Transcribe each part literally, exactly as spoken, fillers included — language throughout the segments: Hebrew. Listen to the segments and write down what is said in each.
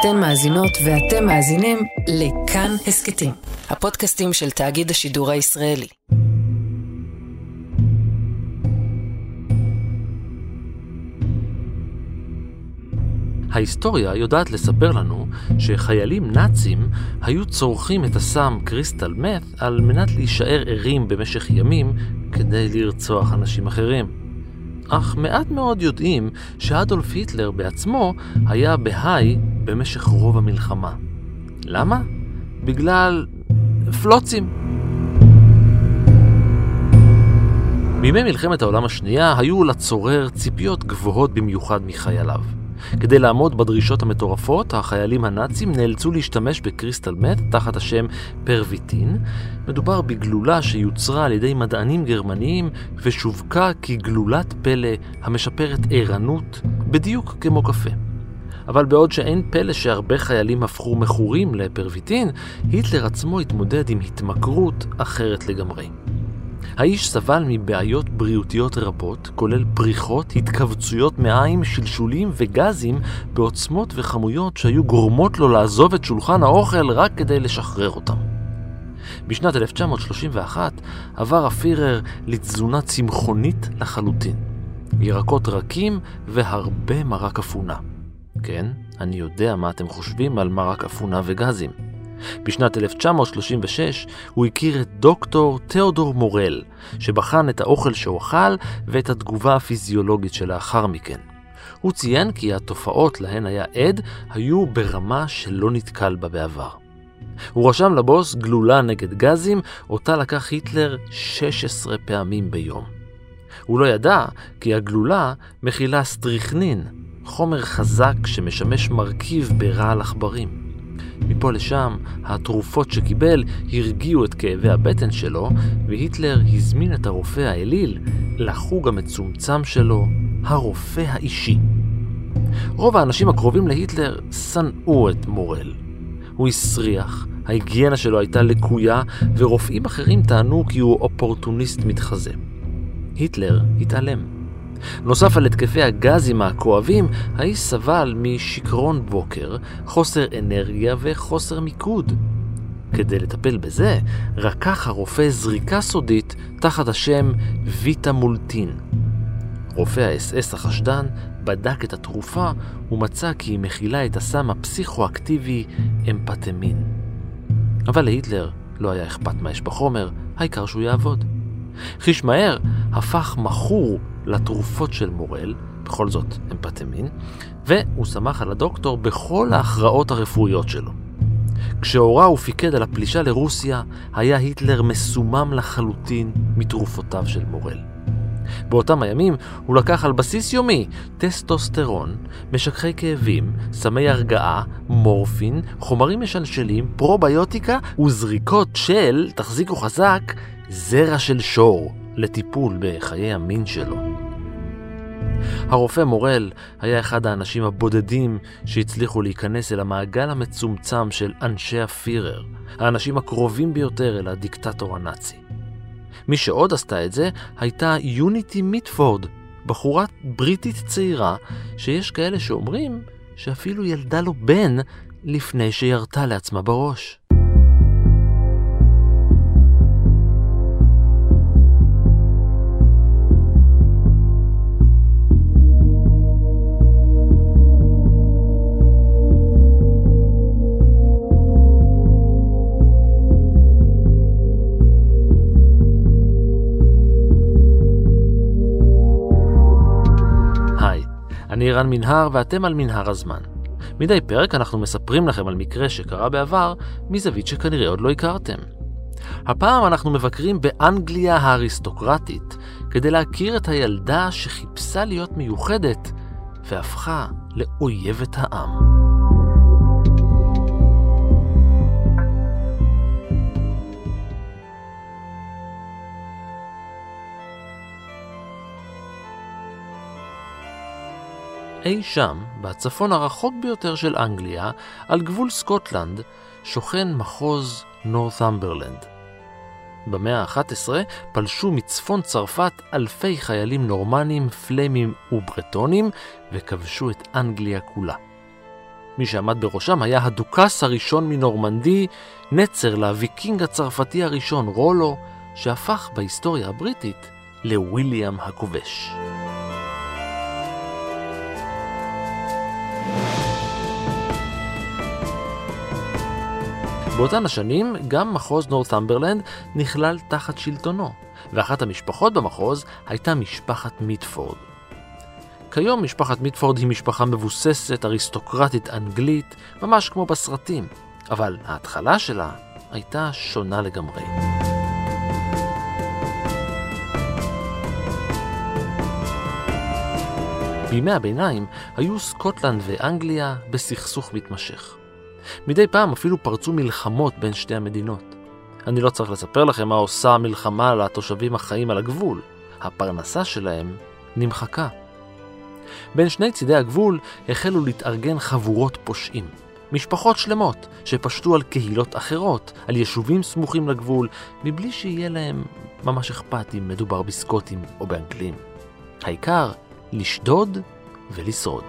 אתן מאזינות ואתם מאזינים לכאן הסקטים, הפודקאסטים של תאגיד השידור הישראלי. ההיסטוריה יודעת לספר לנו שחיילים נאצים היו צורכים את הסם קריסטל מת על מנת להישאר ערים במשך ימים כדי לרצוח אנשים אחרים. אך מעט מאוד יודעים שאדולף היטלר בעצמו היה בהיי במשך רוב המלחמה. למה? בגלל פלוצים. בימי מלחמת העולם השנייה היו לצורר ציפיות גבוהות במיוחד מחייליו. כדי לעמוד בדרישות המטורפות, החיילים הנאצים נאלצו להשתמש בקריסטל מת תחת השם פרוויטין. מדובר בגלולה שיוצרה על ידי מדענים גרמניים ושווקה כגלולת פלא המשפרת ערנות, בדיוק כמו קפה. אבל בעוד שאין פלא שהרבה חיילים הפכו מכורים לפרוויטין, היטלר עצמו התמודד עם התמכרות אחרת לגמרי. האיש סבל מבעיות בריאותיות רבות, כולל פריחות, התכווצויות מעיים, שלשולים וגזים בעוצמות וכמויות שהיו גורמות לו לעזוב את שולחן האוכל רק כדי לשחרר אותם. בשנת אלף תשע מאות שלושים ואחת עבר הפירר לתזונה צמחונית לחלוטין. ירקות רכים והרבה מרק אפונה. כן, אני יודע מה אתם חושבים על מרק אפונה וגזים. בשנת אלף תשע מאות שלושים ושש הוא הכיר את דוקטור תיאודור מורל, שבחן את האוכל שאוכל ואת התגובה הפיזיולוגית שלאחר מכן. הוא ציין כי התופעות להן היה עד היו ברמה שלא נתקל בה בעבר. הוא רשם לבוס גלולה נגד גזים, אותה לקח היטלר שש עשרה פעמים ביום. הוא לא ידע כי הגלולה מכילה סטריכנין, חומר חזק שמשמש מרכיב ברעל עכברים. מפה לשם, התרופות שקיבל הרגיעו את כאבי הבטן שלו, והיטלר הזמין את הרופא האליל לחוג המצומצם שלו, הרופא האישי. רוב האנשים הקרובים להיטלר שנאו את מורל. הוא הסריח, ההיגיינה שלו הייתה לקויה, ורופאים אחרים טענו כי הוא אופורטוניסט מתחזה. היטלר התעלם. נוסף על התקפי הגזים הכואבים, האיש סבל משקרון בוקר, חוסר אנרגיה וחוסר מיקוד. כדי לטפל בזה, רקח הרופא זריקה סודית תחת השם ויטמולטין. רופא האס אס החשדן בדק את התרופה ומצא כי היא מכילה את הסם הפסיכואקטיבי אמפטמין. אבל להיטלר לא היה אכפת מה יש בחומר, העיקר שהוא יעבוד. חיש מהר הפך מכור לתרופות של מורל, בכל זאת אמפטמין, והוא שמח על הדוקטור בכל ההכרעות הרפואיות שלו. כשהוראו פיקד על הפלישה לרוסיה, היה היטלר מסומם לחלוטין מתרופותיו של מורל. באותם הימים הוא לקח על בסיס יומי טסטוסטרון, משככי כאבים, סמי הרגעה, מורפין, חומרים משלשלים, פרוביוטיקה וזריקות של, תחזיקו חזק, זרע של שור, לטיפול בחיי המין שלו. הרופא מורל היה אחד האנשים הבודדים שהצליחו להיכנס אל המעגל המצומצם של אנשי הפירר, האנשים הקרובים ביותר אל הדיקטטור הנאצי. מי שעוד עשתה את זה הייתה יוניטי מיטפורד, בחורה בריטית צעירה שיש כאלה שאומרים שאפילו ילדה לו בן לפני שירתה לעצמה בראש. אני רן מנהר ואתם על מנהר הזמן. מדי פרק אנחנו מספרים לכם על מקרה שקרה בעבר מזווית שכנראה עוד לא הכרתם. הפעם אנחנו מבקרים באנגליה האריסטוקרטית כדי להכיר את הילדה שחיפשה להיות מיוחדת והפכה לאויבת העם. אי שם, בצפון הרחוק ביותר של אנגליה, על גבול סקוטלנד, שוכן מחוז נורת'אמברלנד. במאה ה-אחת עשרה פלשו מצפון צרפת אלפי חיילים נורמנים, פלמים וברטונים וכבשו את אנגליה כולה. מי שעמד בראשם היה הדוכס הראשון מנורמנדי, נצר לוויקינג הצרפתי הראשון רולו, שהפך בהיסטוריה הבריטית לוויליאם הכובש. באותן השנים גם מחוז נורת'אמברלנד נכלל תחת שלטונו, ואחת המשפחות במחוז הייתה משפחת מיטפורד. כיום משפחת מיטפורד היא משפחה מבוססת, אריסטוקרטית אנגלית, ממש כמו בסרטים, אבל ההתחלה שלה הייתה שונה לגמרי. בימי הביניים היו סקוטלנד ואנגליה בסכסוך מתמשך. מדי פעם אפילו פרצו מלחמות בין שתי המדינות. אני לא צריך לספר לכם מה עושה המלחמה לתושבים החיים על הגבול. הפרנסה שלהם נמחקה. בין שני צידי הגבול החלו להתארגן חבורות פושעים. משפחות שלמות שפשטו על קהילות אחרות, על יישובים סמוכים לגבול, מבלי שיהיה להם ממש אכפת אם מדובר בסקוטים או באנגלים. העיקר, לשדוד ולשרוד.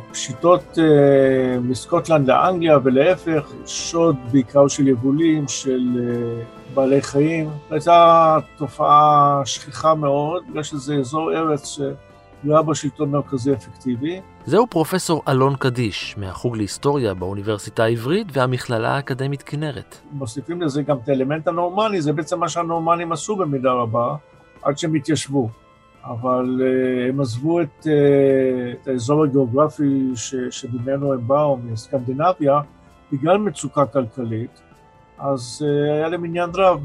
הפשיטות מסקוטלנד לאנגליה ולהפך, שוד בעיקר של יבולים, של בעלי חיים, הייתה תופעה שכיחה מאוד, בגלל שזה אזור ארץ שלא היה בשלטון מרכזי אפקטיבי. זהו פרופסור אלון קדיש, מהחוג להיסטוריה באוניברסיטה העברית והמכללה האקדמית כנרת. מוסיפים לזה גם את האלמנט הנורמני, זה בעצם מה שהנורמנים עשו במידה רבה, עד שהם התיישבו. אבל uh, הם עזבו את, uh, את האזור הגיאוגרפי ש, שבמנו הם באו מסקנדינביה, בגלל מצוקה כלכלית, אז uh, היה להם עניין רב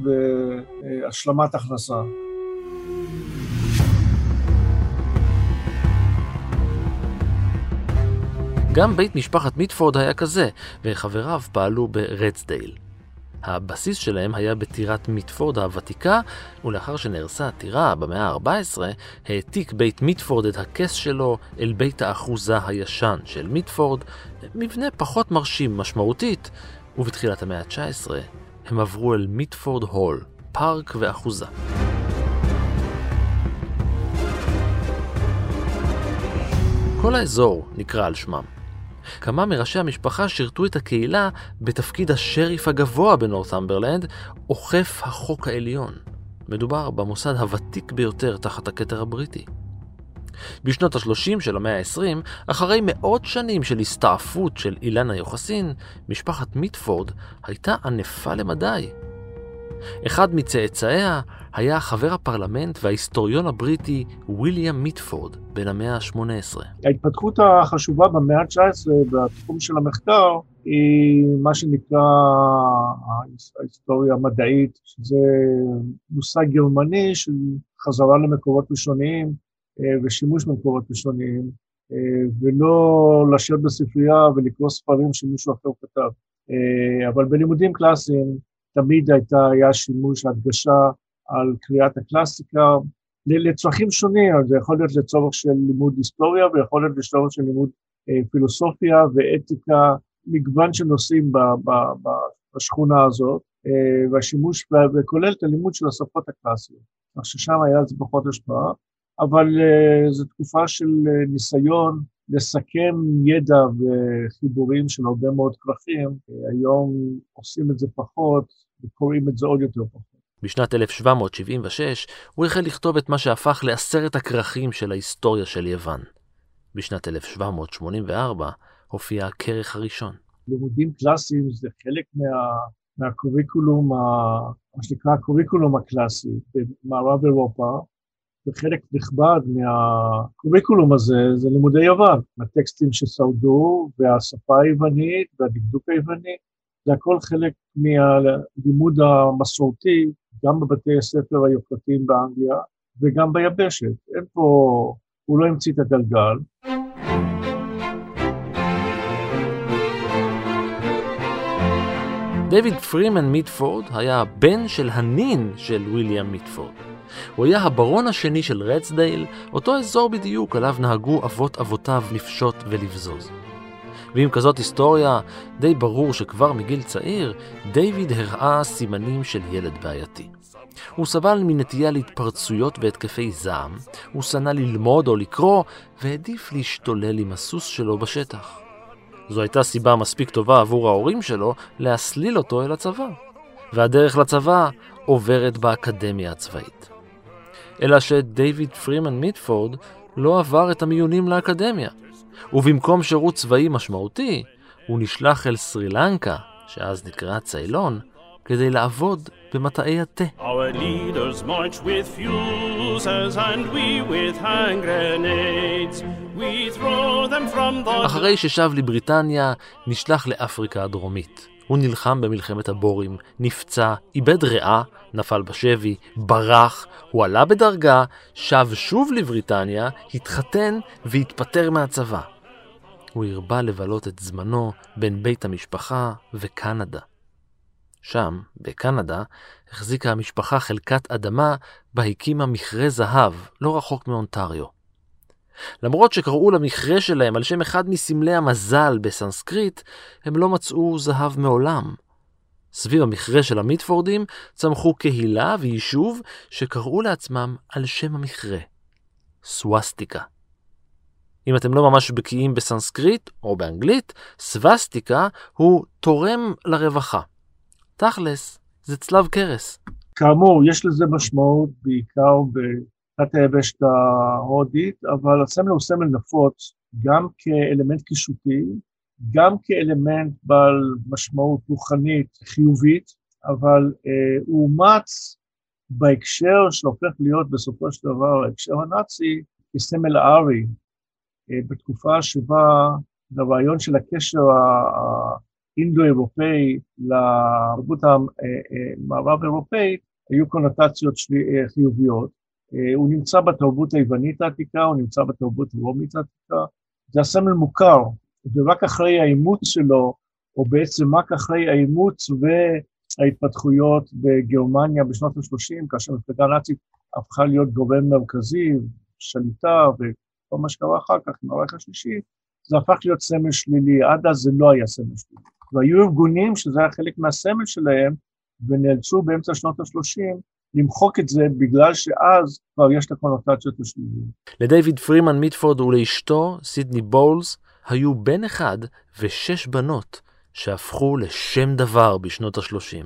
בהשלמת uh, הכנסה. גם בית משפחת מיטפורד היה כזה, וחבריו פעלו ברדסדייל. הבסיס שלהם היה בטירת מיטפורד הוותיקה, ולאחר שנהרסה הטירה במאה ה-ארבע עשרה, העתיק בית מיטפורד את הכס שלו אל בית האחוזה הישן של מיטפורד, מבנה פחות מרשים משמעותית, ובתחילת המאה ה-תשע עשרה הם עברו אל מיטפורד הול, פארק ואחוזה. כל האזור נקרא על שמם. כמה מראשי המשפחה שירתו את הקהילה בתפקיד השריף הגבוה בנורת'אמברלנד, אוכף החוק העליון. מדובר במוסד הוותיק ביותר תחת הכתר הבריטי. בשנות ה-שלושים של המאה ה-עשרים, אחרי מאות שנים של הסתעפות של אילן היוחסין, משפחת מיטפורד הייתה ענפה למדי. אחד מצאצאיה היה חבר הפרלמנט וההיסטוריון הבריטי וויליאם מיטפורד, בן המאה ה-שמונה עשרה. ההתפתחות החשובה במאה ה-תשע עשרה בתחום של המחקר היא מה שנקרא ההיסטוריה המדעית, שזה מושג גרמני של חזרה למקורות ראשוניים ושימוש במקורות ראשוניים, ולא לשבת בספרייה ולקרוא ספרים שמישהו אחר כתב. אבל בלימודים קלאסיים, תמיד הייתה, היה שימוש, הדגשה על קריאת הקלאסיקה, לצרכים שונים, זה יכול להיות לצורך של לימוד היסטוריה, ויכול להיות לצורך של לימוד אה, פילוסופיה ואתיקה, מגוון שנושאים ב, ב, ב, בשכונה הזאת, אה, והשימוש, וכולל את הלימוד של השפות הקלאסיות. כך ששם היה את זה פחות השפעה, אבל אה, זו תקופה של ניסיון, לסכם ידע וחיבורים של הרבה מאוד כרכים, היום עושים את זה פחות וקוראים את זה עוד יותר פחות. בשנת אלף שבע מאות שבעים ושש הוא החל לכתוב את מה שהפך לעשרת הכרכים של ההיסטוריה של יוון. בשנת אלף שבע מאות שמונים וארבע הופיע הכרך הראשון. לימודים קלאסיים זה חלק מה, מהקוריקולום, מה שנקרא הקוריקולום הקלאסי במערב אירופה, וחלק נכבד מהקוריקולום הזה זה לימודי יוון, הטקסטים שסעודו והשפה היוונית והדקדוק היווני, זה הכל חלק מהלימוד המסורתי, גם בבתי הספר היוקרתיים באנגליה וגם ביבשת. אין פה, הוא לא המציא את הגלגל. דייוויד פרימן מיטפורד היה הבן של הנין של וויליאם מיטפורד. הוא היה הברון השני של רדסדייל, אותו אזור בדיוק עליו נהגו אבות אבותיו לפשוט ולבזוז. ועם כזאת היסטוריה, די ברור שכבר מגיל צעיר, דיוויד הראה סימנים של ילד בעייתי. הוא סבל מנטייה להתפרצויות והתקפי זעם, הוא שנא ללמוד או לקרוא, והעדיף להשתולל עם הסוס שלו בשטח. זו הייתה סיבה מספיק טובה עבור ההורים שלו להסליל אותו אל הצבא, והדרך לצבא עוברת באקדמיה הצבאית. אלא שדייוויד פרימן מיטפורד לא עבר את המיונים לאקדמיה, ובמקום שירות צבאי משמעותי, הוא נשלח אל סרי לנקה, שאז נקרא ציילון, כדי לעבוד במטעי התה. Our leaders march with fuses and we with hand grenades. We throw them from the... אחרי ששב לבריטניה, נשלח לאפריקה הדרומית. הוא נלחם במלחמת הבורים, נפצע, איבד ריאה, נפל בשבי, ברח, הוא עלה בדרגה, שב שוב לבריטניה, התחתן והתפטר מהצבא. הוא הרבה לבלות את זמנו בין בית המשפחה וקנדה. שם, בקנדה, החזיקה המשפחה חלקת אדמה בה הקימה מכרה זהב, לא רחוק מאונטריו. למרות שקראו למכרה שלהם על שם אחד מסמלי המזל בסנסקריט, הם לא מצאו זהב מעולם. סביב המכרה של המיטפורדים צמחו קהילה ויישוב שקראו לעצמם על שם המכרה, סווסטיקה. אם אתם לא ממש בקיאים בסנסקריט או באנגלית, סווסטיקה הוא תורם לרווחה. תכלס, זה צלב קרס. כאמור, יש לזה משמעות בעיקר בתת היבשת ההודית, אבל הסמל הוא סמל נפוץ גם כאלמנט קישוטי, גם כאלמנט בעל משמעות רוחנית חיובית, אבל אה, הוא אומץ בהקשר שהופך להיות בסופו של דבר ההקשר הנאצי כסמל הארי, אה, בתקופה שבה הרעיון של הקשר ה... אינדו-אירופאי לתרבות המערב אירופאית, היו קונוטציות חיוביות. הוא נמצא בתרבות היוונית העתיקה, הוא נמצא בתרבות הרומית העתיקה. זה הסמל מוכר, ורק אחרי האימוץ שלו, או בעצם רק אחרי האימוץ וההתפתחויות בגרמניה בשנות ה-שלושים, כאשר המפלגה הנאצית הפכה להיות גורם מרכזי, שליטה וכל מה שקרה אחר כך, מערך השלישי, זה הפך להיות סמל שלילי, עד אז זה לא היה סמל שלילי. והיו ארגונים שזה היה חלק מהסמל שלהם, ונאלצו באמצע שנות ה-שלושים למחוק את זה, בגלל שאז כבר יש את הקונוטציות השליליים. לדייוויד פרימן מיטפורד ולאשתו, סידני בולס, היו בן אחד ושש בנות שהפכו לשם דבר בשנות ה-שלושים.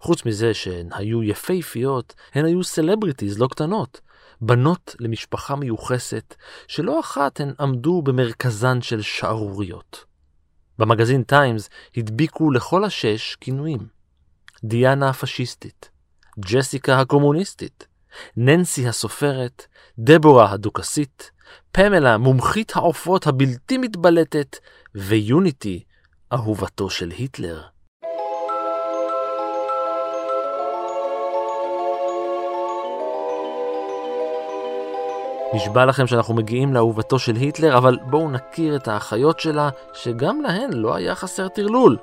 חוץ מזה שהן היו יפהפיות, הן היו סלבריטיז לא קטנות. בנות למשפחה מיוחסת, שלא אחת הן עמדו במרכזן של שערוריות. במגזין טיימס הדביקו לכל השש כינויים. דיאנה הפשיסטית, ג'סיקה הקומוניסטית, ננסי הסופרת, דבורה הדוקסית, פמלה מומחית העופות הבלתי מתבלטת, ויוניטי אהובתו של היטלר. נשבע לכם שאנחנו מגיעים לאהובתו של היטלר, אבל בואו נכיר את האחיות שלה, שגם להן לא היה חסר תרלול.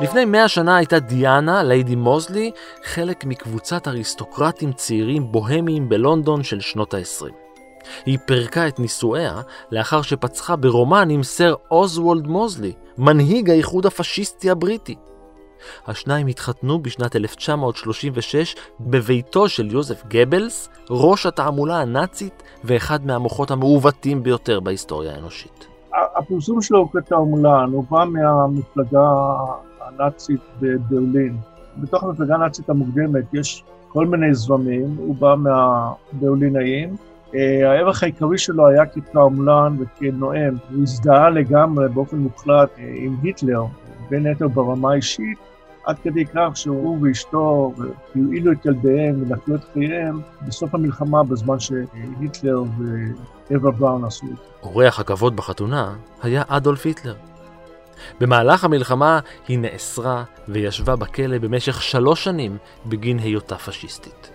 לפני מאה שנה הייתה דיאנה, ליידי מוזלי, חלק מקבוצת אריסטוקרטים צעירים בוהמיים בלונדון של שנות ה-עשרים. היא פרקה את נישואיה לאחר שפצחה ברומן עם סר אוזוולד מוזלי, מנהיג האיחוד הפשיסטי הבריטי. השניים התחתנו בשנת אלף תשע מאות שלושים ושש בביתו של יוזף גבלס, ראש התעמולה הנאצית ואחד מהמוחות המעוותים ביותר בהיסטוריה האנושית. הפרסום שלו כתעמולן, הוא בא מהמפלגה הנאצית בברלין. בתוך המפלגה הנאצית המוקדמת יש כל מיני זרמים, הוא בא מהברלינאים. הערך העיקרי שלו היה כתעמולן וכנואם, הוא הזדהה לגמרי באופן מוחלט עם היטלר. בין היתר ברמה האישית, עד כדי כך שהוא ואשתו יועילו את ילדיהם ונקלו את חייהם בסוף המלחמה בזמן שהיטלר ואווה בראון עשו את זה. אורח הכבוד בחתונה היה אדולף היטלר. במהלך המלחמה היא נאסרה וישבה בכלא במשך שלוש שנים בגין היותה פשיסטית.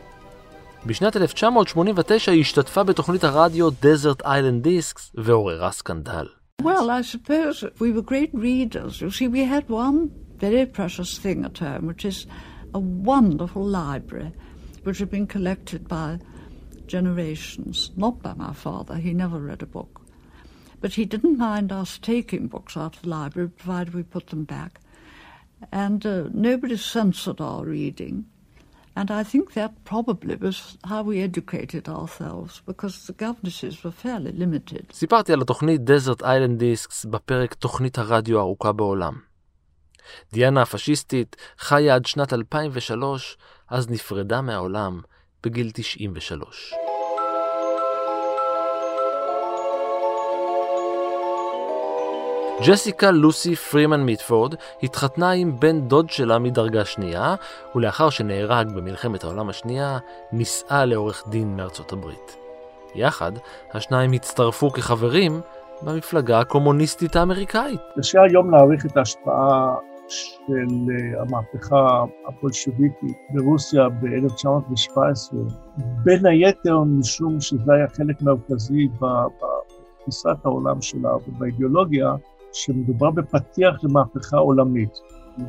בשנת אלף תשע מאות שמונים ותשע היא השתתפה בתוכנית הרדיו Desert Island Discs ועוררה סקנדל. Well, I suppose we were great readers. You see, we had one very precious thing at home, which is a wonderful library, which had been collected by generations, not by my father. He never read a book. But he didn't mind us taking books out of the library, provided we put them back. and uh, nobody censored our reading. And I think that probably was how we educated ourselves, because the governesses were fairly limited. סיפרתי על התוכנית Desert Island Discs בפרק תוכנית הרדיו הארוכה בעולם. דיאנה הפשיסטית חיה עד שנת אלפיים ושלוש, אז נפרדה מהעולם בגיל תשעים ושלוש. ג'סיקה לוסי פרימן מיטפורד התחתנה עם בן דוד שלה מדרגה שנייה, ולאחר שנהרג במלחמת העולם השנייה, נישאה לעורך דין מארצות הברית. יחד, השניים הצטרפו כחברים במפלגה הקומוניסטית האמריקאית. אפשר היום להעריך את ההשפעה של המהפכה הבולשביקית ברוסיה ב-אלף תשע מאות שבע עשרה, בין היתר משום שזה היה חלק מרכזי בתפיסת העולם שלה ובאידיאולוגיה, שמדובר בפתיח למהפכה עולמית,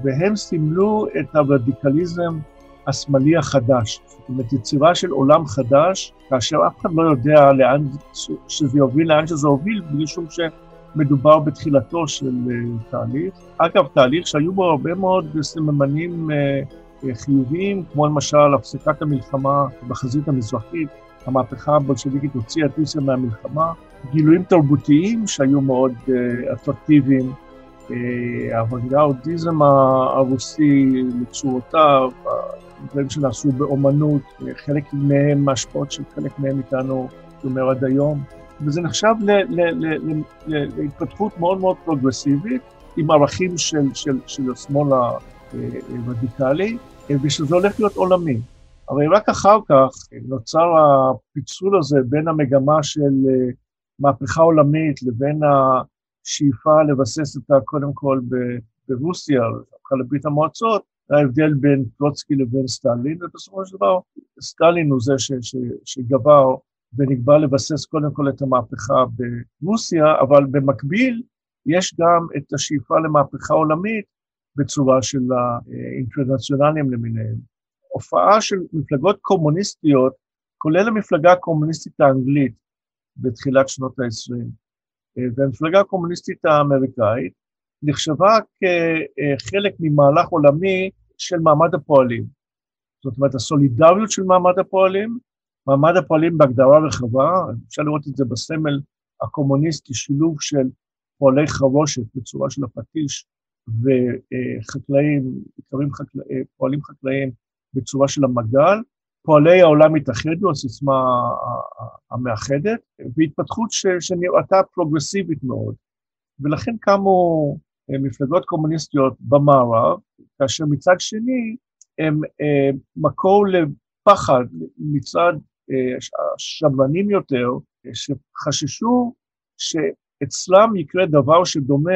והם סימלו את הרדיקליזם השמאלי החדש, זאת אומרת, יצירה של עולם חדש, כאשר אף אחד לא יודע לאן שזה יוביל, לאן שזה הוביל, משום שמדובר בתחילתו של תהליך. אגב, תהליך שהיו בו הרבה מאוד סממנים חיוביים, כמו למשל הפסקת המלחמה בחזית המזרחית, המהפכה הבולשביקית הוציאה את רוסיה מהמלחמה, גילויים תרבותיים שהיו מאוד אטרקטיביים, האוונגרדיזם הרוסי לצורותיו, דברים שנעשו באומנות, חלק מהם, השפעות של חלק מהם איתנו, כלומר עד היום, וזה נחשב להתפתחות מאוד מאוד פרוגרסיבית, עם ערכים של השמאל הרדיקלי, ושזה הולך להיות עולמי. הרי רק אחר כך נוצר הפיצול הזה בין המגמה של מהפכה עולמית לבין השאיפה לבסס אותה קודם כל ברוסיה, בברית המועצות, ההבדל בין טרוצקי לבין סטלין, ובסופו של דבר סטלין הוא זה ש, ש, שגבר ונקבע לבסס קודם כל את המהפכה ברוסיה, אבל במקביל יש גם את השאיפה למהפכה עולמית בצורה של האינטרנציונלים למיניהם. הופעה של מפלגות קומוניסטיות, כולל המפלגה הקומוניסטית האנגלית בתחילת שנות ה-עשרים, והמפלגה הקומוניסטית האמריקאית, נחשבה כחלק ממהלך עולמי של מעמד הפועלים. זאת אומרת, הסולידריות של מעמד הפועלים, מעמד הפועלים בהגדרה רחבה, אפשר לראות את זה בסמל הקומוניסטי, שילוב של פועלי חרושת בצורה של הפטיש, וחקלאים, פועלים חקלאים, בצורה של המגל, פועלי העולם התאחדו, הסיסמה המאחדת, והתפתחות ש, שנראתה פרוגרסיבית מאוד. ולכן קמו מפלגות קומוניסטיות במערב, כאשר מצד שני, הם מקור לפחד מצד השמרנים יותר, שחששו שאצלם יקרה דבר שדומה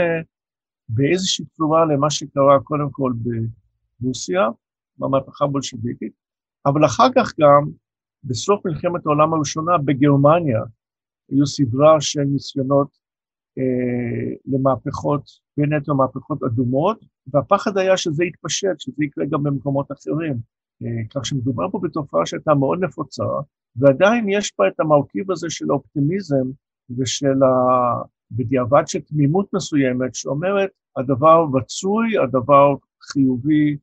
באיזושהי צורה למה שקרה קודם כל ברוסיה, במהפכה הבולשביקית, אבל אחר כך גם, בסוף מלחמת העולם הראשונה, בגרמניה, היו סדרה של ניסיונות אה, למהפכות, בין היתר מהפכות אדומות, והפחד היה שזה יתפשט, שזה יקרה גם במקומות אחרים. אה, כך שמדובר פה בתופעה שהייתה מאוד נפוצה, ועדיין יש פה את המרכיב הזה של האופטימיזם, ושל ה... בדיעבד של תמימות מסוימת, שאומרת, הדבר רצוי, הדבר חיובי,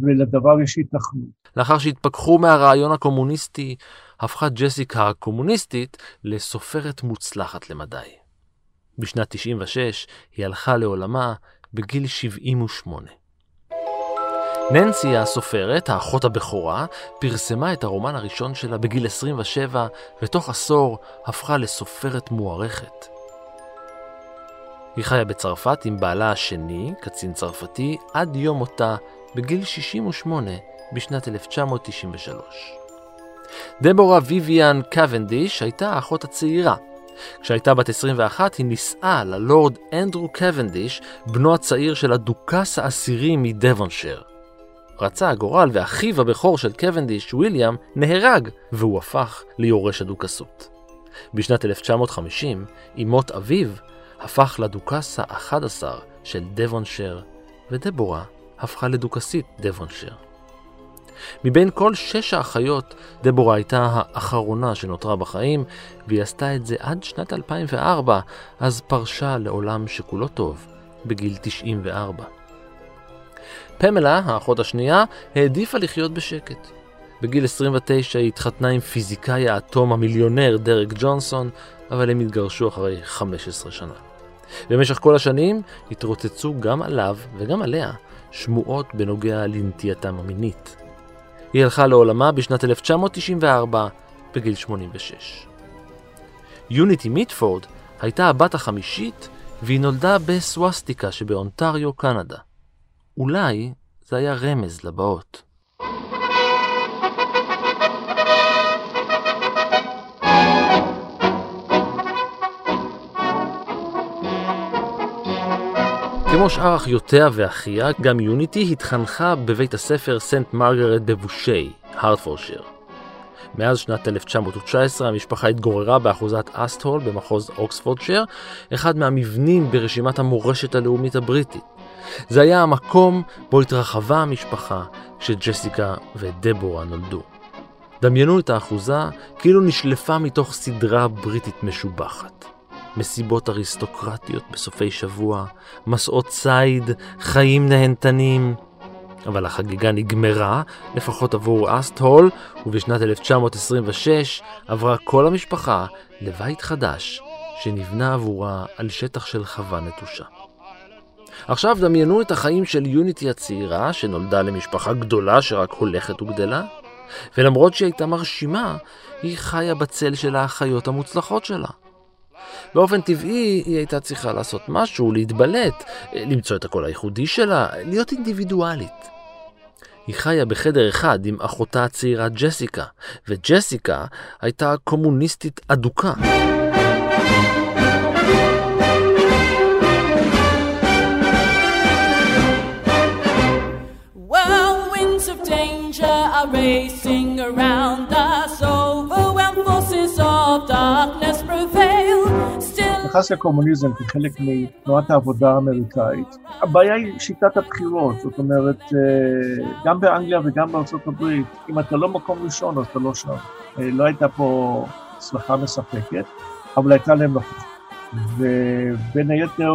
ולדבר יש התכנות. לאחר שהתפכחו מהרעיון הקומוניסטי, הפכה ג'סיקה הקומוניסטית לסופרת מוצלחת למדי. בשנת תשעים ושש היא הלכה לעולמה בגיל שבעים ושמונה. ננסי הסופרת, האחות הבכורה, פרסמה את הרומן הראשון שלה בגיל עשרים ושבע, ותוך עשור הפכה לסופרת מוערכת. היא חיה בצרפת עם בעלה השני, קצין צרפתי, עד יום מותה, בגיל שישים ושמונה, בשנת אלף תשע מאות תשעים ושלוש. דבורה ויויאן קוונדיש הייתה האחות הצעירה. כשהייתה בת עשרים ואחת, היא נישאה ללורד אנדרו קוונדיש, בנו הצעיר של הדוכס העשירי מדבונשר. רצה הגורל ואחיו הבכור של קוונדיש, וויליאם, נהרג, והוא הפך ליורש הדוכסות. בשנת אלף תשע מאות חמישים, אימות אביו הפך לדוכס ה-אחת עשרה של דבונשר, ודבורה הפכה לדוכסית דבונשר. מבין כל שש האחיות, דבורה הייתה האחרונה שנותרה בחיים, והיא עשתה את זה עד שנת אלפיים וארבע, אז פרשה לעולם שכולו טוב, בגיל תשעים וארבע. פמלה, האחות השנייה, העדיפה לחיות בשקט. בגיל עשרים ותשע היא התחתנה עם פיזיקאי האטום המיליונר דרק ג'ונסון, אבל הם התגרשו אחרי חמש עשרה שנה. במשך כל השנים התרוצצו גם עליו וגם עליה שמועות בנוגע לנטייתם המינית. היא הלכה לעולמה בשנת אלף תשע מאות תשעים וארבע בגיל שמונים ושש. יוניטי מיטפורד הייתה הבת החמישית והיא נולדה בסווסטיקה שבאונטריו, קנדה. אולי זה היה רמז לבאות. כמו שאר אחיותיה ואחיה, גם יוניטי התחנכה בבית הספר סנט מרגרט בבושי, הרטפורדשייר. מאז שנת אלף תשע מאות תשע עשרה המשפחה התגוררה באחוזת אסטהול במחוז אוקספורדשייר, אחד מהמבנים ברשימת המורשת הלאומית הבריטית. זה היה המקום בו התרחבה המשפחה שג'סיקה ודבורה נולדו. דמיינו את האחוזה כאילו נשלפה מתוך סדרה בריטית משובחת. מסיבות אריסטוקרטיות בסופי שבוע, מסעות ציד, חיים נהנתנים. אבל החגיגה נגמרה, לפחות עבור אסטהול, ובשנת אלף תשע מאות עשרים ושש עברה כל המשפחה לבית חדש, שנבנה עבורה על שטח של חווה נטושה. עכשיו דמיינו את החיים של יוניטי הצעירה, שנולדה למשפחה גדולה שרק הולכת וגדלה, ולמרות שהיא הייתה מרשימה, היא חיה בצל של האחיות המוצלחות שלה. באופן טבעי היא הייתה צריכה לעשות משהו, להתבלט, למצוא את הקול הייחודי שלה, להיות אינדיבידואלית. היא חיה בחדר אחד עם אחותה הצעירה ג'סיקה, וג'סיקה הייתה קומוניסטית אדוקה. Well, winds of danger are racing around us, overwhelmed forces of darkness prevail. היחס לקומוניזם כחלק מתנועת העבודה האמריקאית. הבעיה היא שיטת הבחירות, זאת אומרת, גם באנגליה וגם בארצות הברית, אם אתה לא מקום ראשון, אז אתה לא שם. לא הייתה פה הצלחה מספקת, אבל הייתה להם לחוץ. ובין היתר,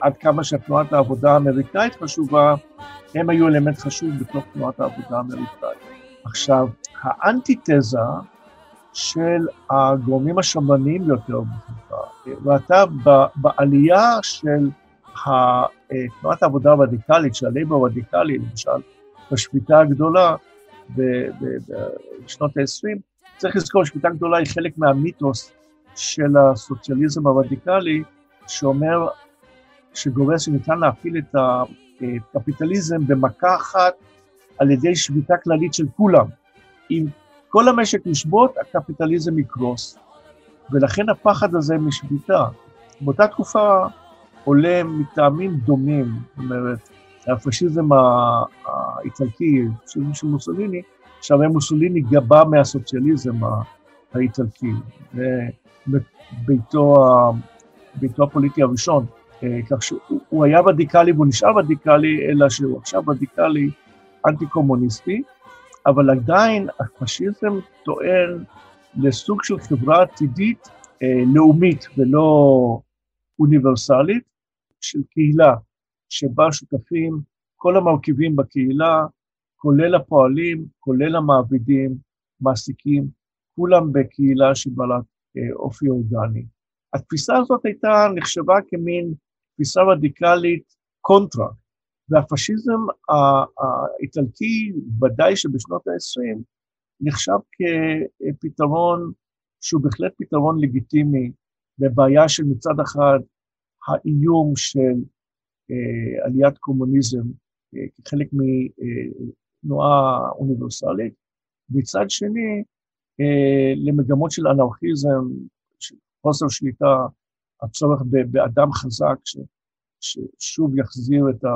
עד כמה שתנועת העבודה האמריקאית חשובה, הם היו אלמנט חשוב בתוך תנועת העבודה האמריקאית. עכשיו, האנטיתזה של הגורמים השמנים יותר בחברה, ואתה בעלייה של תנועת העבודה הרדיקלית, של הלייבור הרדיקלי, למשל, בשביתה הגדולה בשנות ה-עשרים, צריך לזכור, שביתה גדולה היא חלק מהמיתוס של הסוציאליזם הרדיקלי, שאומר שגורס שניתן להפעיל את הקפיטליזם במכה אחת על ידי שביתה כללית של כולם. עם כל המשק לשבות, הקפיטליזם יקרוס, ולכן הפחד הזה משביתה. באותה תקופה עולה מטעמים דומים, זאת אומרת, הפשיזם האיטלקי, הפשיזם של מוסוליני, שהרי מוסוליני גבה מהסוציאליזם האיטלקי, וביתו הפוליטי הראשון, כך שהוא היה רדיקלי והוא נשאר רדיקלי, אלא שהוא עכשיו רדיקלי אנטי-קומוניסטי, אבל עדיין הפשיזם תואר לסוג של חברה עתידית אה, לאומית ולא אוניברסלית, של קהילה שבה שותפים כל המרכיבים בקהילה, כולל הפועלים, כולל המעבידים, מעסיקים, כולם בקהילה שבעלת אה, אופי אורגני. התפיסה הזאת הייתה נחשבה כמין תפיסה רדיקלית קונטרה, והפשיזם האיטלקי, ודאי שבשנות ה-עשרים, נחשב כפתרון שהוא בהחלט פתרון לגיטימי, לבעיה של מצד אחד האיום של אה, עליית קומוניזם, אה, חלק מתנועה אוניברסלית, מצד שני, אה, למגמות של אנרכיזם, של חוסר שליטה, הצורך באדם חזק, ש, ששוב יחזיר את ה...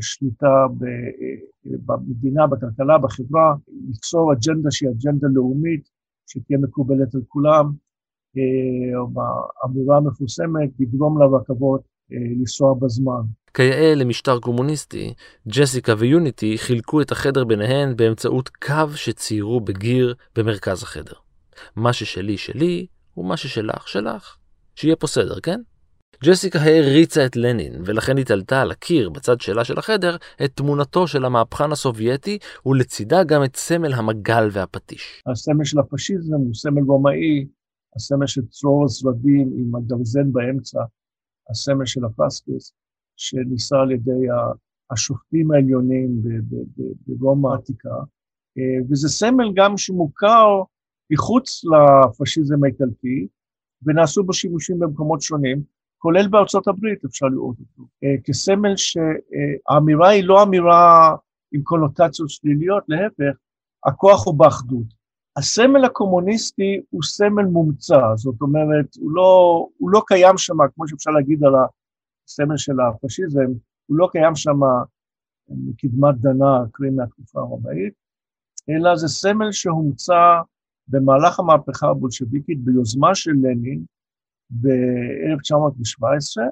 שליטה במדינה, בכלכלה, בחברה, ליצור אג'נדה שהיא אג'נדה לאומית, שתהיה מקובלת על כולם, האמירה מפורסמת, לגרום לרכבות לנסוע בזמן. כיאה למשטר קומוניסטי, ג'סיקה ויוניטי חילקו את החדר ביניהן באמצעות קו שציירו בגיר במרכז החדר. מה ששלי שלי, ומה ששלך שלך. שיהיה פה סדר, כן? ג'סיקה העריצה את לנין, ולכן התעלתה על הקיר בצד שלה של החדר את תמונתו של המהפכן הסובייטי, ולצידה גם את סמל המגל והפטיש. הסמל של הפשיזם הוא סמל רומאי, הסמל של צרור הסבבים עם הדרזן באמצע, הסמל של הפסקוס, שניסה על ידי השופטים העליונים ברומא העתיקה, וזה סמל גם שמוכר מחוץ לפשיזם האיטלקי, ונעשו בו שימושים במקומות שונים, כולל בארצות הברית, אפשר לראות אותו, כסמל שהאמירה היא לא אמירה עם קונוטציות שליליות, להפך, הכוח הוא באחדות. הסמל הקומוניסטי הוא סמל מומצא, זאת אומרת, הוא לא, הוא לא קיים שם, כמו שאפשר להגיד על הסמל של הפשיזם, הוא לא קיים שם מקדמת דנא, קרי מהתקופה הרומאית, אלא זה סמל שהומצא במהלך המהפכה הבולשביקית, ביוזמה של לנין, ב-אלף תשע מאות שבע עשרה,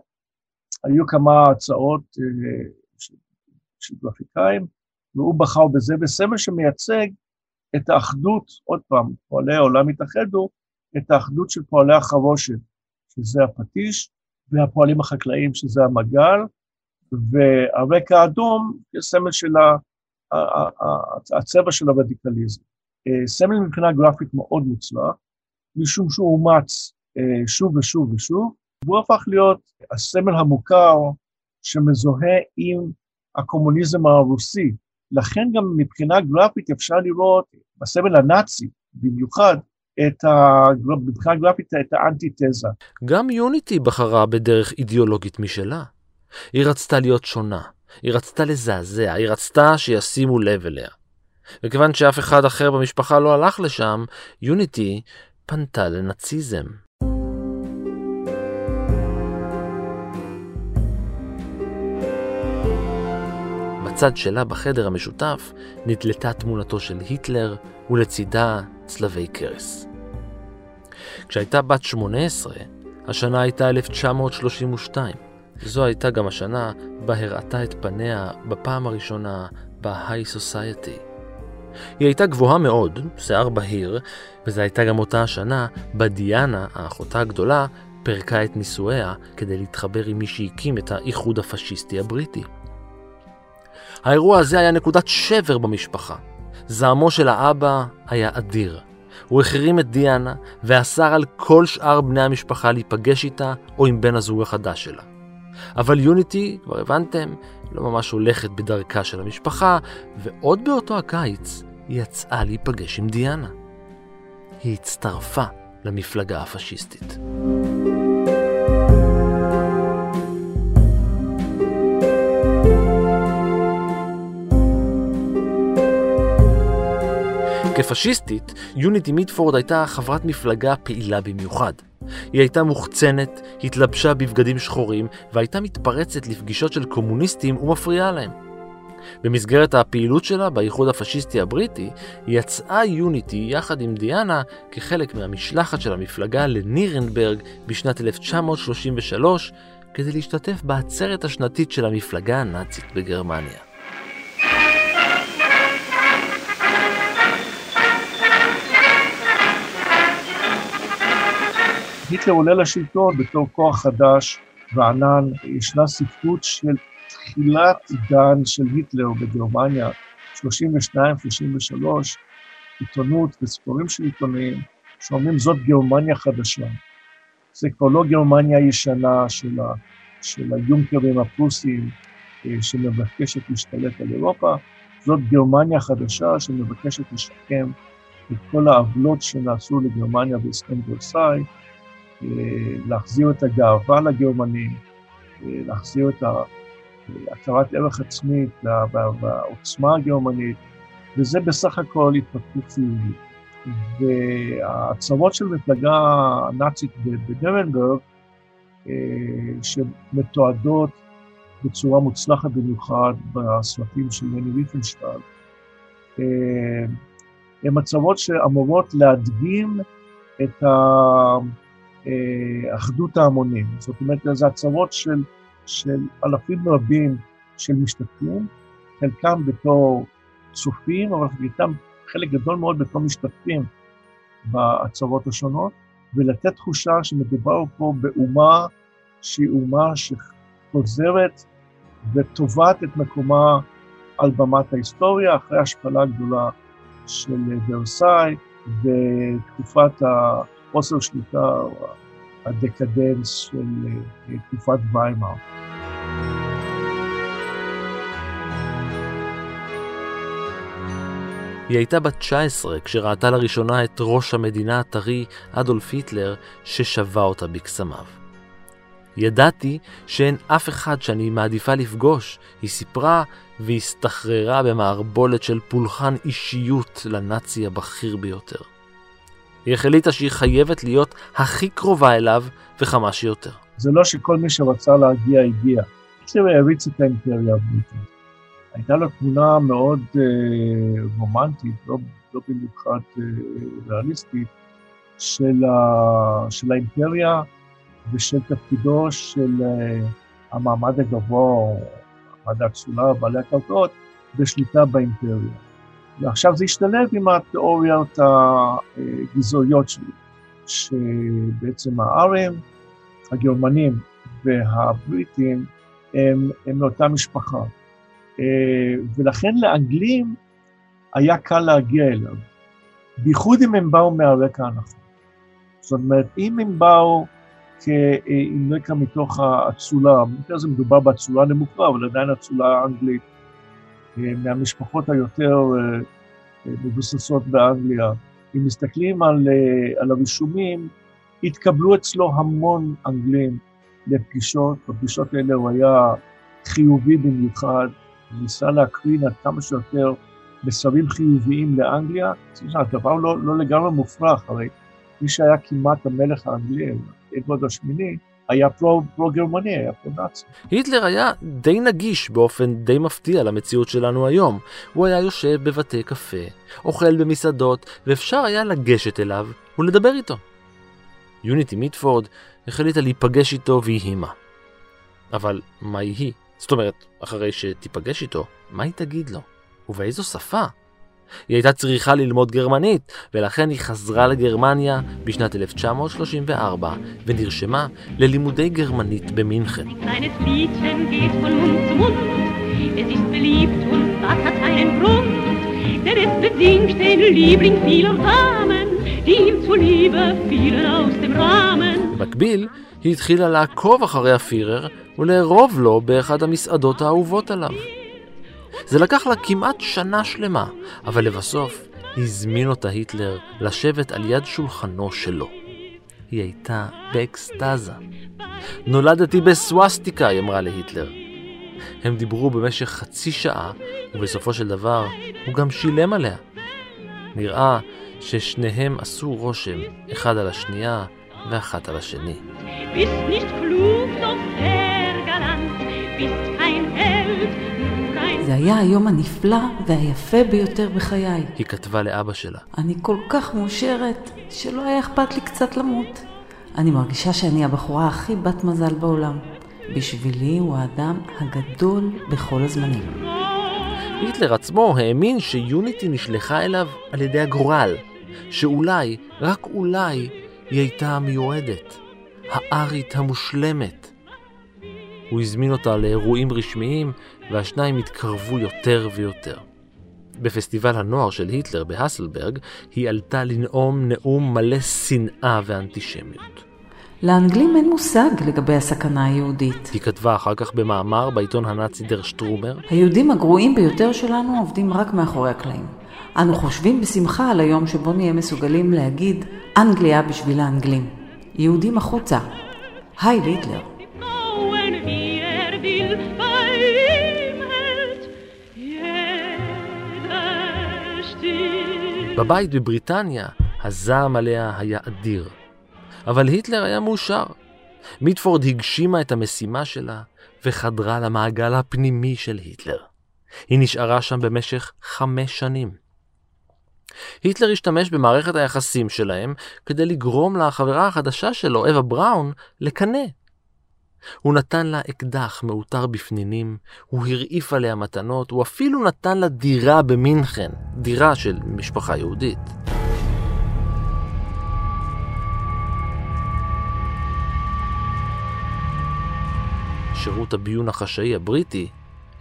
היו כמה הצעות של גרפיקאים, והוא בחר בזה, וסמל שמייצג את האחדות, עוד פעם, פועלי העולם התאחדו, את האחדות של פועלי החרושת, שזה הפטיש, והפועלים החקלאים, שזה המגל, והרקע האדום, סמל של הצבע של הרדיקליזם. סמל מבחינה גרפית מאוד מוצלח, משום שהוא אומץ, שוב ושוב ושוב, והוא הפך להיות הסמל המוכר שמזוהה עם הקומוניזם הרוסי. לכן גם מבחינה גרפית אפשר לראות בסמל הנאצי במיוחד, את מבחינה גרפית את האנטיתזה. גם יוניטי בחרה בדרך אידיאולוגית משלה. היא רצתה להיות שונה, היא רצתה לזעזע, היא רצתה שישימו לב אליה. וכיוון שאף אחד אחר במשפחה לא הלך לשם, יוניטי פנתה לנאציזם. בצד שלה בחדר המשותף נתלתה תמונתו של היטלר ולצידה צלבי קרס. כשהייתה בת שמונה עשרה, השנה הייתה אלף תשע מאות שלושים ושתיים. זו הייתה גם השנה בה הראתה את פניה בפעם הראשונה ב-High Society. היא הייתה גבוהה מאוד, שיער בהיר, וזו הייתה גם אותה השנה בה דיאנה, האחותה הגדולה, פרקה את נישואיה כדי להתחבר עם מי שהקים את האיחוד הפשיסטי הבריטי. האירוע הזה היה נקודת שבר במשפחה. זעמו של האבא היה אדיר. הוא החרים את דיאנה ואסר על כל שאר בני המשפחה להיפגש איתה או עם בן הזוג החדש שלה. אבל יוניטי, כבר הבנתם, לא ממש הולכת בדרכה של המשפחה, ועוד באותו הקיץ היא יצאה להיפגש עם דיאנה. היא הצטרפה למפלגה הפשיסטית. כפשיסטית, יוניטי מיטפורד הייתה חברת מפלגה פעילה במיוחד. היא הייתה מוחצנת, התלבשה בבגדים שחורים, והייתה מתפרצת לפגישות של קומוניסטים ומפריעה להם. במסגרת הפעילות שלה באיחוד הפשיסטי הבריטי, יצאה יוניטי יחד עם דיאנה כחלק מהמשלחת של המפלגה לנירנברג בשנת אלף תשע מאות שלושים ושלוש, כדי להשתתף בעצרת השנתית של המפלגה הנאצית בגרמניה. היטלר עולה לשלטון בתור כוח חדש וענן. ישנה ספרות של תחילת עידן של היטלר בגרמניה, שלושים ושתיים שלושים ושלוש, עיתונות וספרים של עיתונאים, שאומרים זאת גרמניה חדשה. זה כבר לא גרמניה הישנה של, ה, של היונקרים הפרוסים שמבקשת להשתלט על אירופה, זאת גרמניה חדשה שמבקשת לשקם את כל העוולות שנעשו לגרמניה בהסכם ורסאי, להחזיר את הגאווה לגרמנים, להחזיר את הכרת ערך עצמית והעוצמה הגרמנית, וזה בסך הכל התפתחות ציונית. והעצמות של מפלגה הנאצית בנירנברג, שמתועדות בצורה מוצלחת במיוחד בסרטים של לני ריפנשטאל, הן עצמות שאמורות להדגים את ה... אחדות ההמונים. זאת אומרת, זה הצוות של, של אלפים רבים של משתתפים, חלקם בתור צופים, אבל איתם חלק גדול מאוד בתור משתתפים בהצוות השונות, ולתת תחושה שמדובר פה באומה שהיא אומה שחוזרת וטובעת את מקומה על במת ההיסטוריה, אחרי השפלה גדולה של ורסאי, בתקופת החוסר שליטה, הדקדנס של תקופת ויימאר. היא הייתה בת תשע עשרה כשראתה לראשונה את ראש המדינה הטרי, אדולף היטלר, ששווה אותה בקסמיו. ידעתי שאין אף אחד שאני מעדיפה לפגוש, היא סיפרה והסתחררה במערבולת של פולחן אישיות לנאצי הבכיר ביותר. היא החליטה שהיא חייבת להיות הכי קרובה אליו וכמה שיותר. זה לא שכל מי שרצה להגיע הגיע, זה הריץ את האימפריה הבריטית. הייתה לה תמונה מאוד אה, רומנטית, לא, לא במיוחד אה, ריאליסטית, של, ה, של האימפריה ושל תפקידו של אה, המעמד הגבוה, המעמד האצולה, בעלי הקרקעות, בשליטה באימפריה. ועכשיו זה השתלב עם התיאוריות הגזעיות שלי, שבעצם הארים, הגרמנים והבריטים הם, הם מאותה משפחה. ולכן לאנגלים היה קל להגיע אליו, בייחוד אם הם באו מהרקע הנכון. זאת אומרת, אם הם באו עם רקע מתוך האצולה, במקרה זה מדובר באצולה נמוכה, אבל עדיין האצולה האנגלית, מהמשפחות היותר מבוססות באנגליה, אם מסתכלים על, על הרישומים, התקבלו אצלו המון אנגלים לפגישות, בפגישות האלה הוא היה חיובי במיוחד, ניסה להקרין עד כמה שיותר מסרים חיוביים לאנגליה, הדבר לא, לא לגמרי מופרך, הרי מי שהיה כמעט המלך האנגלי, אדוארד השמיני, היה פרו-גרמני, היה פרו-נאצי. היטלר היה די נגיש באופן די מפתיע למציאות שלנו היום. הוא היה יושב בבתי קפה, אוכל במסעדות, ואפשר היה לגשת אליו ולדבר איתו. יוניטי מיטפורד החליטה להיפגש איתו והיהימה. אבל מה היא? זאת אומרת, אחרי שתיפגש איתו, מה היא תגיד לו? ובאיזו שפה? היא הייתה צריכה ללמוד גרמנית, ולכן היא חזרה לגרמניה בשנת אלף תשע מאות שלושים וארבע, ונרשמה ללימודי גרמנית במינכן. במקביל, היא התחילה לעקוב אחרי הפירר ולערוב לו באחד המסעדות האהובות עליו. זה לקח לה כמעט שנה שלמה, אבל לבסוף הזמין אותה היטלר לשבת על יד שולחנו שלו. היא הייתה באקסטאזה. נולדתי בסוואסטיקה, היא אמרה להיטלר. הם דיברו במשך חצי שעה, ובסופו של דבר הוא גם שילם עליה. נראה ששניהם עשו רושם, אחד על השנייה ואחת על השני. ביסט נישט קלוג, דוך אר גלנט, ביסט אין הלד. זה היה היום הנפלא והיפה ביותר בחיי. היא כתבה לאבא שלה. אני כל כך מאושרת שלא היה אכפת לי קצת למות. אני מרגישה שאני הבחורה הכי בת מזל בעולם. בשבילי הוא האדם הגדול בכל הזמנים. היטלר עצמו האמין שיוניטי נשלחה אליו על ידי הגורל, שאולי, רק אולי, היא הייתה המיועדת, הארית המושלמת. הוא הזמין אותה לאירועים רשמיים, והשניים התקרבו יותר ויותר. בפסטיבל הנוער של היטלר בהסלברג, היא עלתה לנאום נאום מלא שנאה ואנטישמיות. לאנגלים אין מושג לגבי הסכנה היהודית. היא כתבה אחר כך במאמר בעיתון הנאצי דר שטרומר. היהודים הגרועים ביותר שלנו עובדים רק מאחורי הקלעים. אנו חושבים בשמחה על היום שבו נהיה מסוגלים להגיד אנגליה בשביל האנגלים. יהודים החוצה. היי להיטלר. בבית בבריטניה הזעם עליה היה אדיר, אבל היטלר היה מאושר. מיטפורד הגשימה את המשימה שלה וחדרה למעגל הפנימי של היטלר. היא נשארה שם במשך חמש שנים. היטלר השתמש במערכת היחסים שלהם כדי לגרום לחברה החדשה שלו, אווה בראון, לקנה. הוא נתן לה אקדח מאותר בפנינים, הוא הרעיף עליה מתנות, הוא אפילו נתן לה דירה במינכן, דירה של משפחה יהודית. שירות הביון החשאי הבריטי,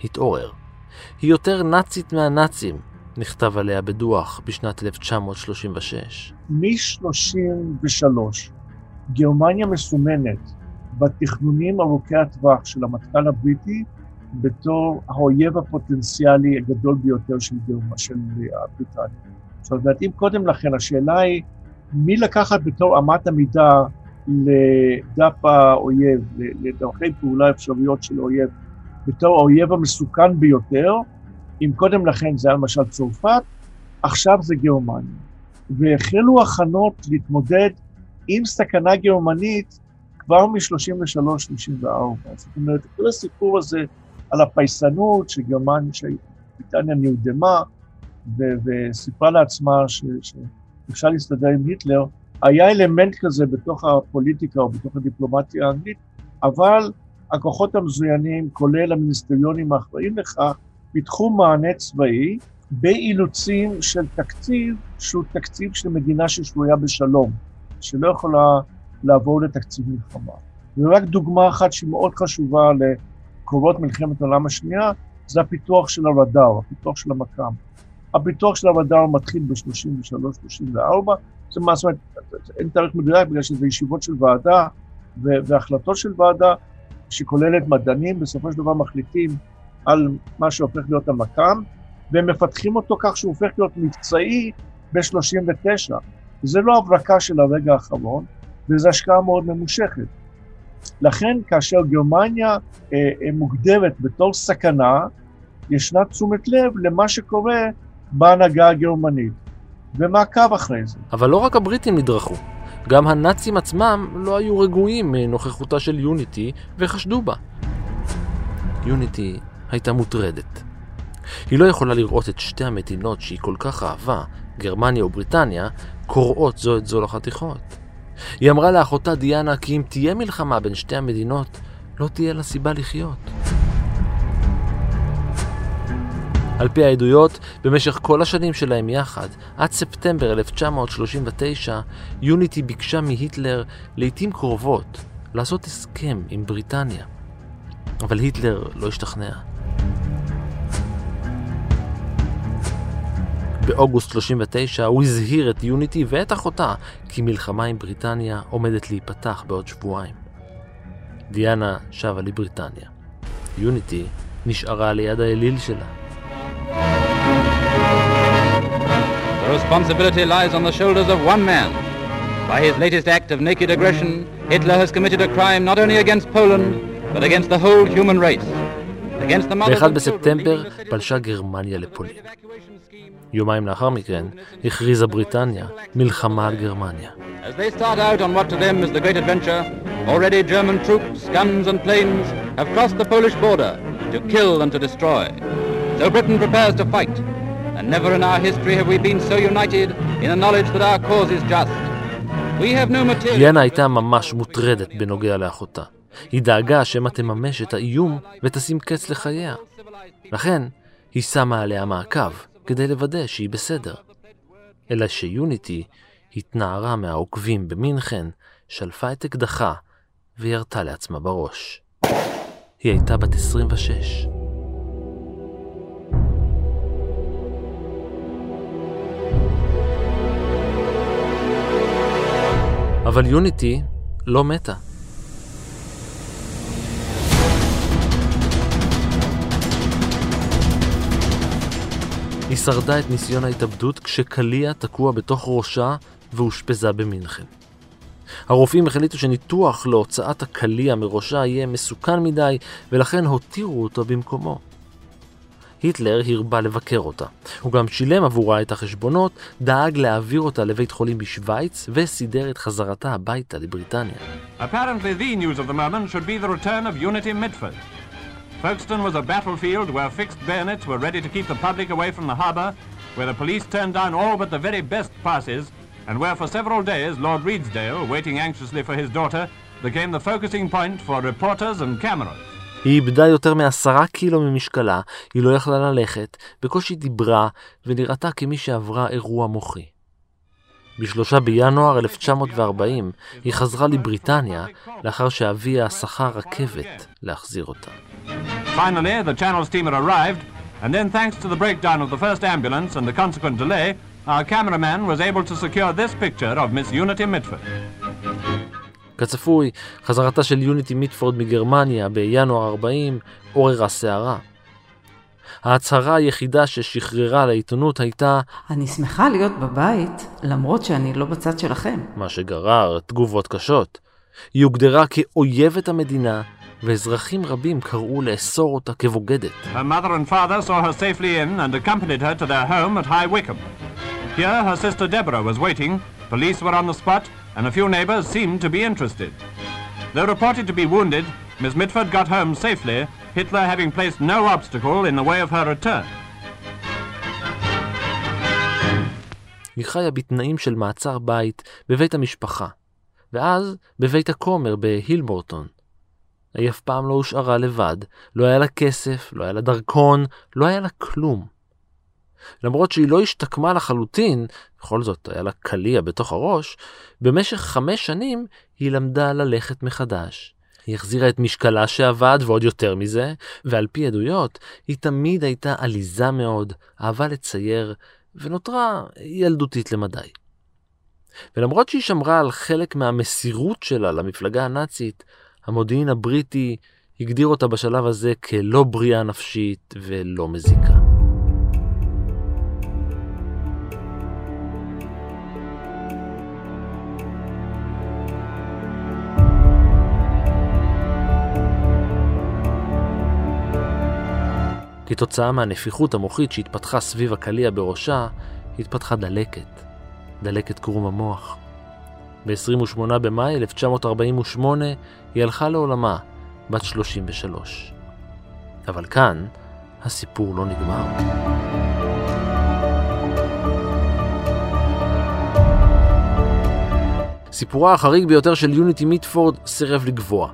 התעורר. היא יותר נאצית מהנאצים, נכתב עליה בדוח בשנת אלף תשע מאות שלושים ושש. מ-שלושים ושלוש גרמניה מסומנת בתכנונים ארוכי הטווח של המטכ"ל הבריטי בתור האויב הפוטנציאלי הגדול ביותר של גרמניה, של בריטניה. זאת אומרת, אם קודם לכן השאלה היא מי לקחת בתור אמת המידה לדף האויב, לדרכי פעולה אפשריות של האויב, בתור האויב המסוכן ביותר. אם קודם לכן זה היה למשל צרפת, עכשיו זה גרמניה. והחלו הכנות להתמודד עם סכנה גרמנית כבר מ-שלושים ושלוש עד שלושים וארבע. זאת אומרת, כל הסיפור הזה על הפייסנות שגרמניה, שבריטניה נרדמה וסיפרה לעצמה שאפשר להסתדר עם היטלר, היה אלמנט כזה בתוך הפוליטיקה או בתוך הדיפלומטיה האנגלית, אבל הכוחות המזוינים, כולל המיניסטריונים האחראים לכך, פיתחו מענה צבאי באילוצים של תקציב, שהוא תקציב של מדינה ששרויה בשלום, שלא יכולה לעבור לתקציב מלחמה. ורק דוגמה אחת שהיא מאוד חשובה לקורות מלחמת העולם השנייה, זה הפיתוח של הרדאר, הפיתוח של המקם. הפיתוח של הרדאר מתחיל ב-שלושים ושלוש שלושים וארבע, זאת אומרת, אין תאריך מדויק בגלל שזה ישיבות של ועדה והחלטות של ועדה, שכוללת מדענים, בסופו של דבר מחליטים על מה שהופך להיות המקם, והם מפתחים אותו כך שהוא הופך להיות מבצעי ב-שלושים ותשע. זה לא הברקה של הרגע האחרון, וזו השקעה מאוד ממושכת. לכן, כאשר גרמניה אה, מוגדרת בתור סכנה, ישנה תשומת לב למה שקורה בהנהגה הגרמנית, ומעקב אחרי זה. אבל לא רק הבריטים נדרכו. גם הנאצים עצמם לא היו רגועים מנוכחותה של יוניטי וחשדו בה. יוניטי הייתה מוטרדת. היא לא יכולה לראות את שתי המדינות שהיא כל כך אהבה, גרמניה ובריטניה, קוראות זו את זו לחתיכות. היא אמרה לאחותה דיאנה כי אם תהיה מלחמה בין שתי המדינות, לא תהיה לה סיבה לחיות. על פי העדויות, במשך כל השנים שלהם יחד, עד ספטמבר אלף תשע מאות שלושים ותשע, יוניטי ביקשה מהיטלר לעתים קרובות לעשות הסכם עם בריטניה. אבל היטלר לא השתכנע. באוגוסט שלושים ותשע הוא הזהיר את יוניטי ואת אחותה כי מלחמה עם בריטניה עומדת להיפתח בעוד שבועיים. דיאנה שבה לבריטניה. יוניטי נשארה ליד האליל שלה. The responsibility lies on the shoulders of one man. By his latest act of naked aggression, Hitler has committed a crime not only against Poland, but against the whole human race. Against the mothers and children. ב-אחד בספטמבר פלשה גרמניה לפולין. יומיים לאחר מכן הכריזה בריטניה מלחמה על גרמניה. As they start out on what to them is the great adventure, already German troops, guns and planes have crossed the Polish border to kill and to destroy. So Britain prepares to fight. And never in our history have we been so united in a knowledge that our cause is just. We have no material. דיאנה הייתה ממש מוטרדת בנוגע לאחותה. היא דאגה שמא תממש את האיום ותשים קץ לחייה. לכן היא שמה עליה מעקב כדי לוודא שהיא בסדר. אלא שיוניטי התנערה מהעוקבים במינכן, שלפה את אקדחה וירתה לעצמה בראש. היא הייתה בת עשרים ושש. אבל יוניטי לא מתה. היא שרדה את ניסיון ההתאבדות כשקליה תקוע בתוך ראשה והושפזה במינכן. הרופאים החליטו שניתוח להוצאת הקליה מראשה יהיה מסוכן מדי, ולכן הותירו אותו במקומו. היטלר הרבה לבקר אותה. הוא גם שילם עבורה את החשבונות, דאג להעביר אותה לבית חולים בשוויץ וסידר את חזרתה הביתה לבריטניה. Apparently the news of the moment should be the return of Unity Mitford. Folkestone was a battlefield where fixed bayonets were ready to keep the public away from the harbor, where the police turned down all but the very best passes, and where for several days Lord Redesdale, waiting anxiously for his daughter, became the focusing point for reporters and cameras. היא איבדה יותר מעשרה קילו ממשקלה, היא לא יכלה ללכת, בקושי דיברה ונראתה כמי שעברה אירוע מוחי. בשלושה בינואר אלף תשע מאות וארבעים היא חזרה לבריטניה לאחר שאביה שכר רכבת להחזיר אותה. Finally the Channel steamer arrived and then thanks to the breakdown of the first ambulance and the consequent delay our cameraman was able to secure this picture of Miss Unity Mitford. כצפוי, חזרתה של יוניטי מיטפורד מגרמניה בינואר ארבעים עוררה סערה. ההצהרה היחידה ששחררה לעיתונות הייתה אני שמחה להיות בבית למרות שאני לא בצד שלכם. מה שגרר תגובות קשות. היא הוגדרה כאויבת המדינה ואזרחים רבים קראו לאסור אותה כבוגדת. Her mother and father saw her safely in and accompanied her to their home at High Wycombe. Here her sister Deborah was waiting, police were on the spot and a few neighbors seemed to be interested. Though reported to be wounded, Miss Mitford got home safely, Hitler having placed no obstacle in the way of her return. היא חיה בתנאים של מעצר בית בבית המשפחה, ואז בבית הכומר בהילמורטון. היא אף פעם לא הושארה לבד, לא היה לה כסף, לא היה לה דרכון, לא היה לה כלום. למרות שהיא לא השתקמה לחלוטין, בכל זאת היה לה קליה בתוך הראש, במשך חמש שנים היא למדה ללכת מחדש. היא החזירה את משקלה שעבד ועוד יותר מזה, ועל פי עדויות היא תמיד הייתה עליזה מאוד, אהבה לצייר ונותרה ילדותית למדי. ולמרות שהיא שמרה על חלק מהמסירות שלה למפלגה הנאצית, המודיעין הבריטי הגדיר אותה בשלב הזה כלא בריאה נפשית ולא מזיקה. כתוצאה מהנפיחות המוחית שהתפתחה סביב הקליה בראשה, התפתחה דלקת, דלקת קרום המוח. ב-עשרים ושמונה במאי אלף תשע מאות ארבעים ושמונה היא הלכה לעולמה, בת שלושים ושלוש. אבל כאן הסיפור לא נגמר. סיפורה החריג ביותר של יוניטי מיטפורד סירב לגבוה.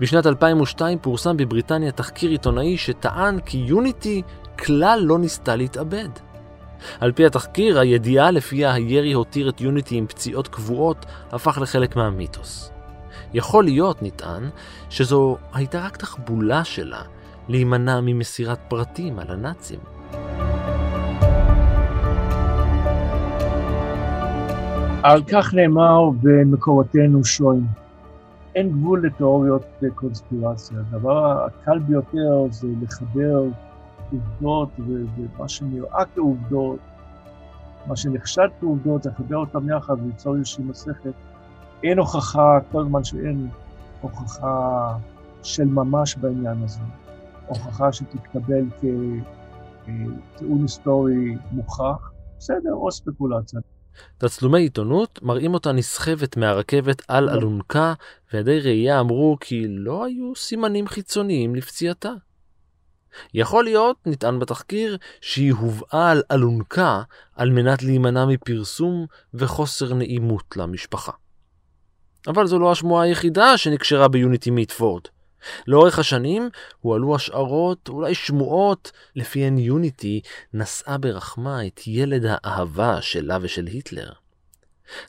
בשנת אלפיים ושתיים פורסם בבריטניה תחקיר עיתונאי שטען כי יוניטי כלל לא ניסתה להתאבד. על פי התחקיר, הידיעה לפיה הירי הותיר את יוניטי עם פציעות קבועות הפך לחלק מהמיתוס. יכול להיות, נטען, שזו הייתה רק תחבולה שלה להימנע ממסירת פרטים על הנאצים. על כך נאמר במקורותינו שוין. אין גבול לתיאוריות קונספירציה. הדבר הקל ביותר זה לחבר עובדות ומה שנראה כעובדות, מה שנחשד כעובדות, לחבר אותם יחד וליצור איזושהי מסכת. אין הוכחה, כל זמן שאין הוכחה של ממש בעניין הזה, הוכחה שתתקבל כטיעון היסטורי מוכח, בסדר, או ספקולציה. תצלומי עיתונות מראים אותה נסחבת מהרכבת על אלונקה, וידי ראייה אמרו כי לא היו סימנים חיצוניים לפציעתה. יכול להיות, נטען בתחקיר, שהיא הובאה על אלונקה על מנת להימנע מפרסום וחוסר נעימות למשפחה. אבל זו לא השמועה היחידה שנקשרה ביוניטי מיטפורד. לאורך השנים הועלו השערות, אולי שמועות, לפיהן יוניטי נשאה ברחמה את ילד האהבה שלה ושל היטלר.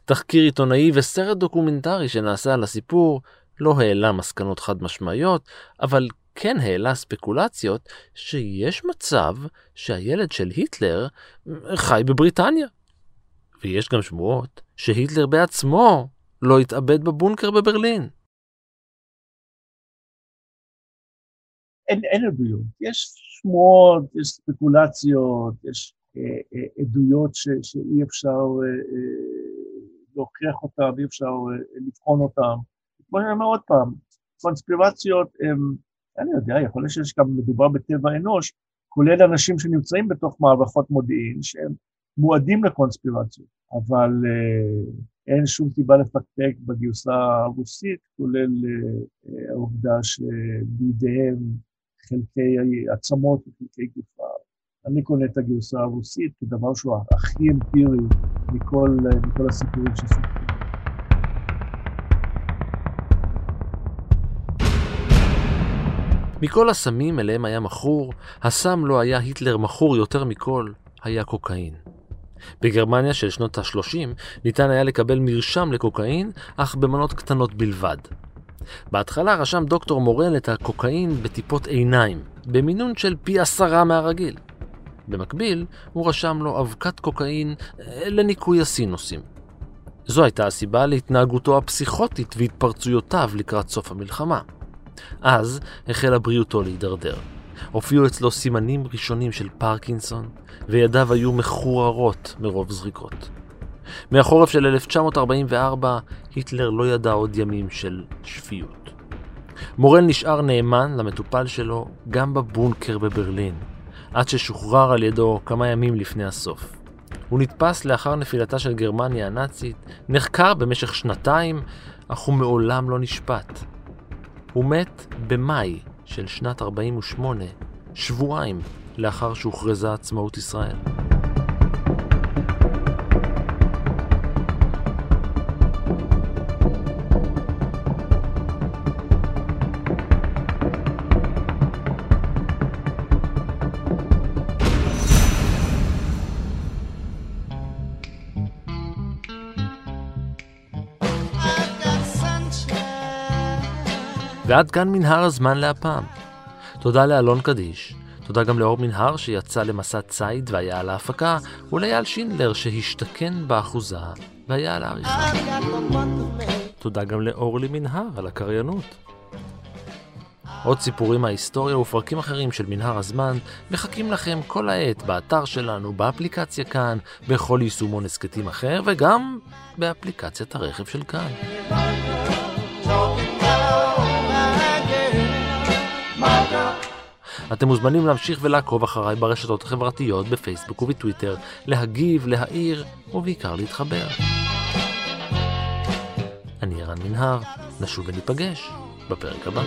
תחקיר עיתונאי וסרט דוקומנטרי שנעשה על הסיפור לא העלה מסקנות חד משמעיות, אבל כן העלה ספקולציות שיש מצב שהילד של היטלר חי בבריטניה. ויש גם שמועות שהיטלר בעצמו לא התאבד בבונקר בברלין. אין, אין עדויות, יש שמועות, יש ספקולציות, יש אה, אה, עדויות ש, שאי אפשר אה, אה, להוכיח אותן, אי אפשר אה, לבחון אותן. כמו שאני אומר עוד פעם, קונספירציות, אה, אני יודע, יכול להיות שיש גם מדובר בטבע אנוש, כולל אנשים שנמצאים בתוך מערכות מודיעין, שהם מועדים לקונספירציות, אבל אה, אין שום סיבה לפקפק בגיוסה הרוסית, כולל אה, העובדה שבידיהם, חלקי עצמות וחלקי גופה. אני קונה את הגרסה הרוסית כדבר שהוא הכי אמפירי מכל, מכל הסיפורים שסופרים. מכל הסמים אליהם היה מכור, הסם לא היה היטלר מכור יותר מכל, היה קוקאין. בגרמניה של שנות ה-שלושים ניתן היה לקבל מרשם לקוקאין, אך במנות קטנות בלבד. בהתחלה רשם דוקטור מורל את הקוקאין בטיפות עיניים, במינון של פי עשרה מהרגיל. במקביל, הוא רשם לו אבקת קוקאין לניקוי הסינוסים. זו הייתה הסיבה להתנהגותו הפסיכוטית והתפרצויותיו לקראת סוף המלחמה. אז החלה בריאותו להידרדר. הופיעו אצלו סימנים ראשונים של פרקינסון, וידיו היו מחוררות מרוב זריקות. מהחורף של אלף תשע מאות ארבעים וארבע היטלר לא ידע עוד ימים של שפיות. מורל נשאר נאמן למטופל שלו גם בבונקר בברלין, עד ששוחרר על ידו כמה ימים לפני הסוף. הוא נתפס לאחר נפילתה של גרמניה הנאצית, נחקר במשך שנתיים, אך הוא מעולם לא נשפט. הוא מת במאי של שנת ארבעים ושמונה, שבועיים לאחר שהוכרזה עצמאות ישראל. ועד כאן מנהר הזמן להפעם. תודה לאלון קדיש, תודה גם לאור מנהר שיצא למסע ציד והיה על ההפקה, ולאייל שינדלר שהשתכן באחוזה והיה על העריכה. תודה גם לאורלי מנהר על הקריינות. עוד סיפורים מההיסטוריה ופרקים אחרים של מנהר הזמן מחכים לכם כל העת באתר שלנו, באפליקציה כאן, בכל יישומון הסקטים אחר וגם באפליקציית הרכב של כאן. אתם מוזמנים להמשיך ולעקוב אחריי ברשתות החברתיות, בפייסבוק ובטוויטר, להגיב, להעיר ובעיקר להתחבר. אני ערן מנהר, נשוב וניפגש בפרק הבא.